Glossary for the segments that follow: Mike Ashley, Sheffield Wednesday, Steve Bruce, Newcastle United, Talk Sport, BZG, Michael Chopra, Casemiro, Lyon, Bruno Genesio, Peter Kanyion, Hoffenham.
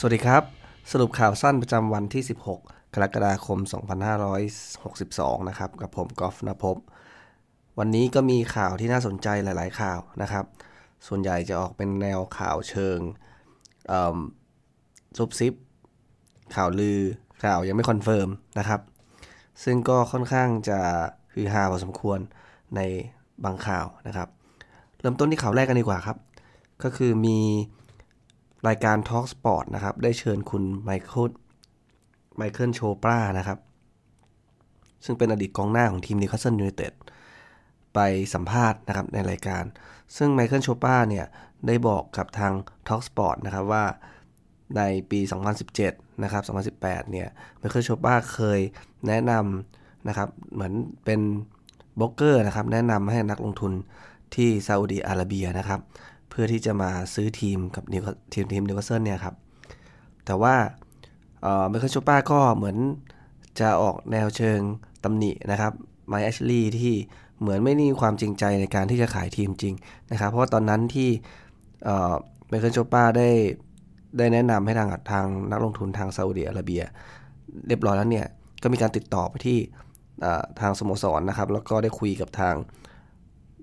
สวัสดีครับสรุปข่าวสั้นประจำวันที่16กรกฎาคม2562นะครับกับผมกอล์ฟณภพวันนี้ก็มีข่าวที่น่าสนใจหลายๆข่าวนะครับส่วนใหญ่จะออกเป็นแนวข่าวเชิงซุบซิบข่าวลือข่าวยังไม่คอนเฟิร์มนะครับซึ่งก็ค่อนข้างจะฮือฮาพอสมควรในบางข่าวนะครับเริ่มต้นที่ข่าวแรกกันดีกว่าครับก็คือมีรายการ Talk Sport นะครับได้เชิญคุณไมเคิลโชปรานะครับซึ่งเป็นอดีตกองหน้าของทีมนิวคาสเซิลยูไนเต็ดไปสัมภาษณ์นะครับในรายการซึ่งไมเคิลโชปราเนี่ยได้บอกกับทาง Talk Sport นะครับว่าในปี2017นะครับ2018เนี่ยไมเคิลโชปราเคยแนะนำนะครับเหมือนเป็นบล็อกเกอร์นะครับแนะนำให้นักลงทุนที่ซาอุดีอาระเบียนะครับเพื่อที่จะมาซื้อทีมกับทีมนิวคาสเซิลเนี่ยครับแต่ว่าไมเคิลโชปราก็เหมือนจะออกแนวเชิงตำหนินะครับไมค์แอชลีย์ที่เหมือนไม่มีความจริงใจในการที่จะขายทีมจริงนะครับเพราะว่าตอนนั้นที่ไมเคิลโชปราได้แนะนำให้ทางนักลงทุนทางซาอุดิอาระเบียเรียบร้อยแล้วเนี่ยก็มีการติดต่อไปที่ทางสโมสร นะครับแล้วก็ได้คุยกับทาง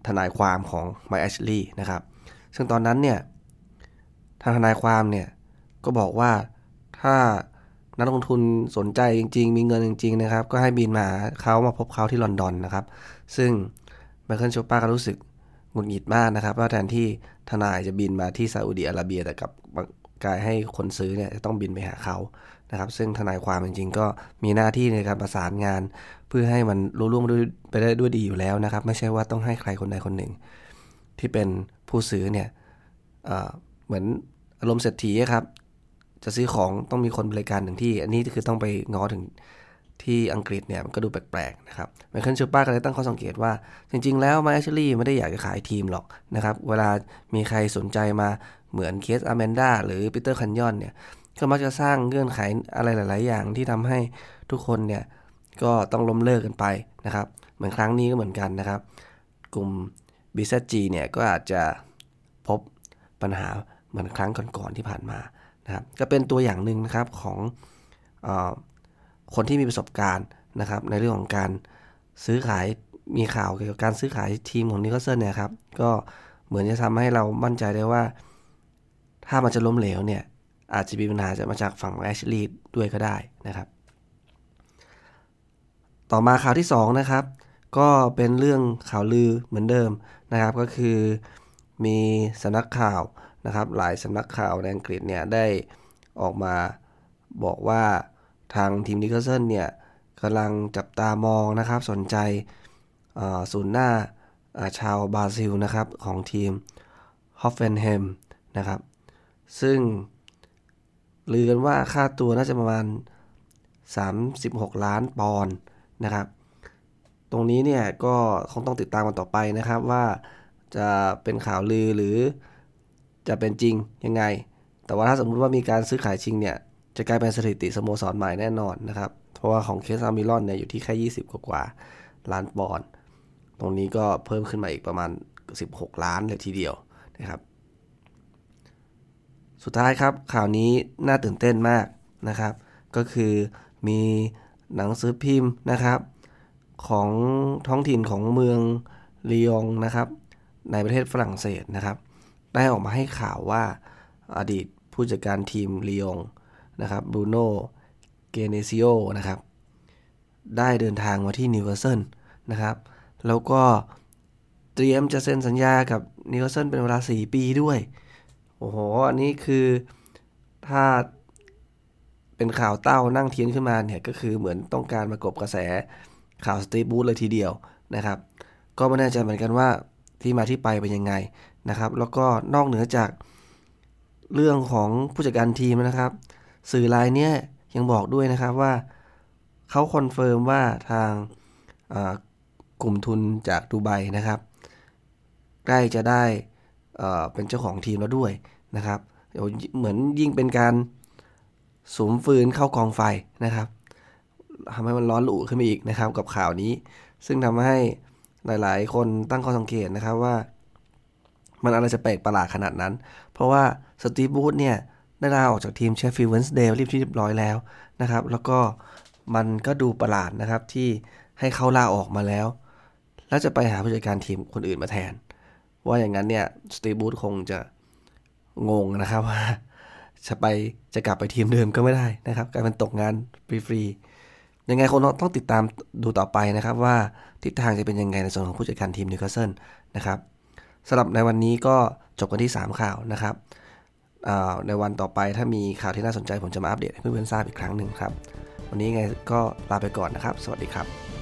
ทนายความของไมค์แอชลีย์นะครับซึ่งตอนนั้นเนี่ยทางทนายความเนี่ยก็บอกว่าถ้านักลงทุนสนใจจริงๆมีเงินจริงๆนะครับก็ให้บินมาเขามาพบเขาที่ลอนดอนนะครับซึ่งไมเคิลโชปราก็รู้สึกหงุดหงิดมากนะครับว่าแทนที่ทนายจะบินมาที่ซาอุดิอาระเบียแต่กับกายให้คนซื้อเนี่ยจะต้องบินไปหาเขานะครับซึ่งทนายความจริงๆก็มีหน้าที่ในการประสานงานเพื่อให้มันรุ่งเรืองไปได้ด้วยดีอยู่แล้วนะครับไม่ใช่ว่าต้องให้ใครคนใดคนหนึ่งที่เป็นผู้ซื้อเนี่ยเหมือนอารมณ์เศรษฐีครับจะซื้อของต้องมีคนบริการถึงที่อันนี้คือต้องไปง้อถึงที่อังกฤษเนี่ยมันก็ดูแปลกๆนะครับไมเคิลโชปราก็เลยตั้งข้อสังเกตว่าจริงๆแล้วไมค์แอชลีย์ไม่ได้อยากจะขายทีมหรอกนะครับเวลามีใครสนใจมาเหมือนเคสอแมนด้าหรือปีเตอร์คันยอนเนี่ยก็มักจะสร้างเงื่อนไขอะไรหลายๆอย่างที่ทำให้ทุกคนเนี่ยก็ต้องล้มเลิกกันไปนะครับเหมือนครั้งนี้ก็เหมือนกันนะครับกลุ่ม BZG เนี่ยก็อาจจะพบปัญหาเหมือนครั้งก่อนๆที่ผ่านมานะครับก็เป็นตัวอย่างหนึ่งนะครับของคนที่มีประสบการณ์นะครับในเรื่องของการซื้อขายมีข่าวเกี่ยวกับการซื้อขายทีมของนิวคาสเซิลเนี่ยครับก็เหมือนจะทำให้เรามั่นใจได้ว่าถ้ามันจะล้มเหลวเนี่ยอาจจะมีปัญหาจะมาจากฝั่งแอชลีย์ด้วยก็ได้นะครับต่อมาข่าวที่2นะครับก็เป็นเรื่องข่าวลือเหมือนเดิมนะครับก็คือมีสำนักข่าวนะครับหลายสำนักข่าวในอังกฤษเนี่ยได้ออกมาบอกว่าทางทีมนิวคาสเซิลเนี่ยกำลังจับตามองนะครับสนใจศูนย์หน้าชาวบราซิลนะครับของทีมฮอฟเฟนแฮมนะครับซึ่งลือกันว่าค่าตัวน่าจะประมาณ36ล้านปอนด์นะครับตรงนี้เนี่ยก็คงต้องติดตามกันต่อไปนะครับว่าจะเป็นข่าวลือหรือจะเป็นจริงยังไงแต่ว่าถ้าสมมุติว่ามีการซื้อขายจริงเนี่ยจะกลายเป็นสถิติสโมสรใหม่แน่นอนนะครับเพราะว่าของเคสอามิลอนเนี่ยอยู่ที่แค่20กว่าล้านปอนด์ตรงนี้ก็เพิ่มขึ้นมาอีกประมาณ16ล้านเลยทีเดียวนะครับสุดท้ายครับข่าวนี้น่าตื่นเต้นมากนะครับก็คือมีหนังสือพิมพ์นะครับของท้องถิ่นของเมืองลียงนะครับในประเทศฝรั่งเศสนะครับได้ออกมาให้ข่าวว่าอดีตผู้จัดการทีมลียงนะครับบรูโน่เกเนซิโอนะครับได้เดินทางมาที่นิวคาสเซิลนะครับแล้วก็เตรียมจะเซ็นสัญญากับนิวคาสเซิลเป็นเวลา4ปีด้วยโอ้โหอันนี้คือถ้าเป็นข่าวเต้านั่งเทียนขึ้นมาเนี่ยก็คือเหมือนต้องการประกบกระแสข่าวสตีฟบูธเลยทีเดียวนะครับก็ไม่แน่ใจเหมือนกันว่าที่มาที่ไปเป็นยังไงนะครับแล้วก็นอกเหนือจากเรื่องของผู้จัดการทีมนะครับสื่อรายนี้ยังบอกด้วยนะครับว่าเขาคอนเฟิร์มว่าทางกลุ่มทุนจากดูไบนะครับใกล้จะได้เป็นเจ้าของทีมแล้วด้วยนะครับเหมือนยิ่งเป็นการสุมฟืนเข้ากองไฟนะครับทำให้มันร้อนรุ่มขึ้นมาอีกนะครับกับข่าวนี้ซึ่งทำให้หลายๆคนตั้งข้อสังเกตนะครับว่ามันอะไรจะแปลกประหลาดขนาดนั้นเพราะว่าสตีฟ บูธเนี่ย ได้ลาออกจากทีมเชฟฟิลด์เวนส์เดย์เรียบร้อยแล้วนะครับแล้วก็มันก็ดูประหลาดนะครับที่ให้เขาลาออกมาแล้วแล้วจะไปหาผู้จัดการทีมคนอื่นมาแทนว่าอย่างนั้นเนี่ยสตีฟ บูธคงจะงงนะครับว่าจะกลับไปทีมเดิมก็ไม่ได้นะครับกลายเป็นตกงานฟรีๆยังไงคนต้องติดตามดูต่อไปนะครับว่าทิศทางจะเป็นยังไงในส่วนของผู้จัดการทีมนิวคาสเซิลนะครับสำหรับในวันนี้ก็จบกันที่3ข่าวนะครับในวันต่อไปถ้ามีข่าวที่น่าสนใจผมจะมาอัปเดตให้เพื่อนๆทราบอีกครั้งหนึ่งครับวันนี้ยังไงก็ลาไปก่อนนะครับสวัสดีครับ